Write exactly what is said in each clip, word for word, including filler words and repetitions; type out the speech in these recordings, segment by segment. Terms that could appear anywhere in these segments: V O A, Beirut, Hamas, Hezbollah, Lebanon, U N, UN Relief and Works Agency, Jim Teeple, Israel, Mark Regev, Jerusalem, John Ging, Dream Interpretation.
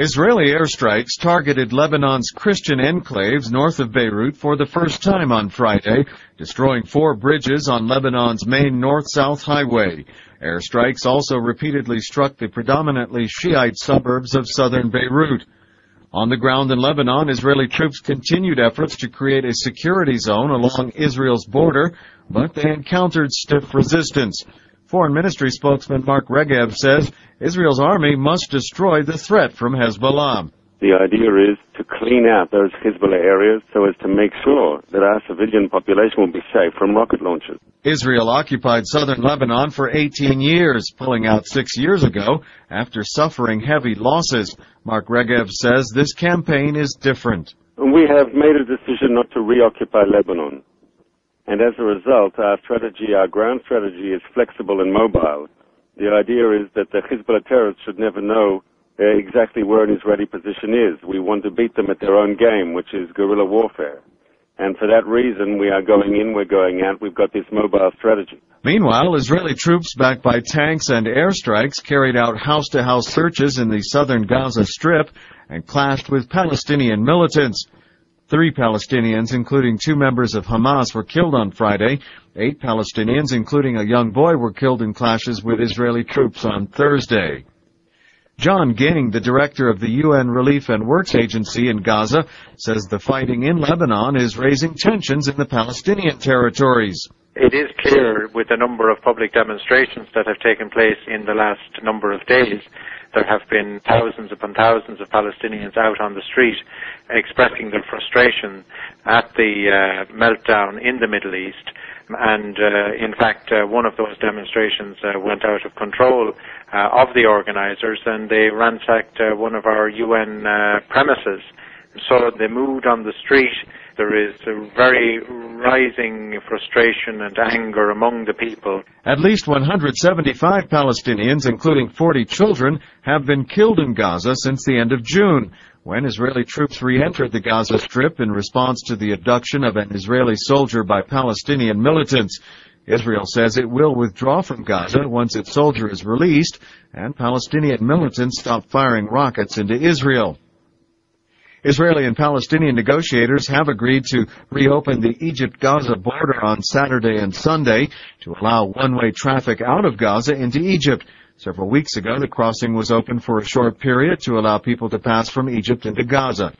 Israeli airstrikes targeted Lebanon's Christian enclaves north of Beirut for the first time on Friday, destroying four bridges on Lebanon's main north-south highway. Airstrikes also repeatedly struck the predominantly Shiite suburbs of southern Beirut. On the ground in Lebanon, Israeli troops continued efforts to create a security zone along Israel's border, but they encountered stiff resistance. Foreign Ministry spokesman Mark Regev says Israel's army must destroy the threat from Hezbollah. The idea is to clean out those Hezbollah areas so as to make sure that our civilian population will be safe from rocket launches. Israel occupied southern Lebanon for eighteen years, pulling out six years ago after suffering heavy losses. Mark Regev says this campaign is different. We have made a decision not to reoccupy Lebanon. And as a result, our strategy, our ground strategy, is flexible and mobile. The idea is that the Hezbollah terrorists should never know uh, exactly where an Israeli position is. We want to beat them at their own game, which is guerrilla warfare. And for that reason, we are going in, we're going out, we've got this mobile strategy. Meanwhile, Israeli troops backed by tanks and airstrikes carried out house-to-house searches in the southern Gaza Strip and clashed with Palestinian militants. Three Palestinians, including two members of Hamas, were killed on Friday. Eight Palestinians, including a young boy, were killed in clashes with Israeli troops on Thursday. John Ging, the director of the U N Relief and Works Agency in Gaza, says the fighting in Lebanon is raising tensions in the Palestinian territories. It is clear with the number of public demonstrations that have taken place in the last number of days. There have been thousands upon thousands of Palestinians out on the street expressing their frustration at the uh, meltdown in the Middle East. And uh, in fact, uh, one of those demonstrations uh, went out of control uh, of the organizers, and they ransacked uh, one of our U N uh, premises. So they moved on the street. There is a very rising frustration and anger among the people. At least one hundred seventy-five Palestinians, including forty children, have been killed in Gaza since the end of June, when Israeli troops re-entered the Gaza Strip in response to the abduction of an Israeli soldier by Palestinian militants. Israel says it will withdraw from Gaza once its soldier is released and Palestinian militants stop firing rockets into Israel. Israeli and Palestinian negotiators have agreed to reopen the Egypt-Gaza border on Saturday and Sunday to allow one-way traffic out of Gaza into Egypt. Several weeks ago, the crossing was open for a short period to allow people to pass from Egypt into Gaza.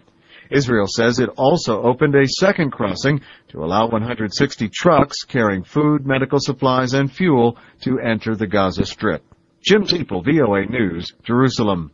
Israel says it also opened a second crossing to allow one hundred sixty trucks carrying food, medical supplies, and fuel to enter the Gaza Strip. Jim Teeple, V O A News, Jerusalem.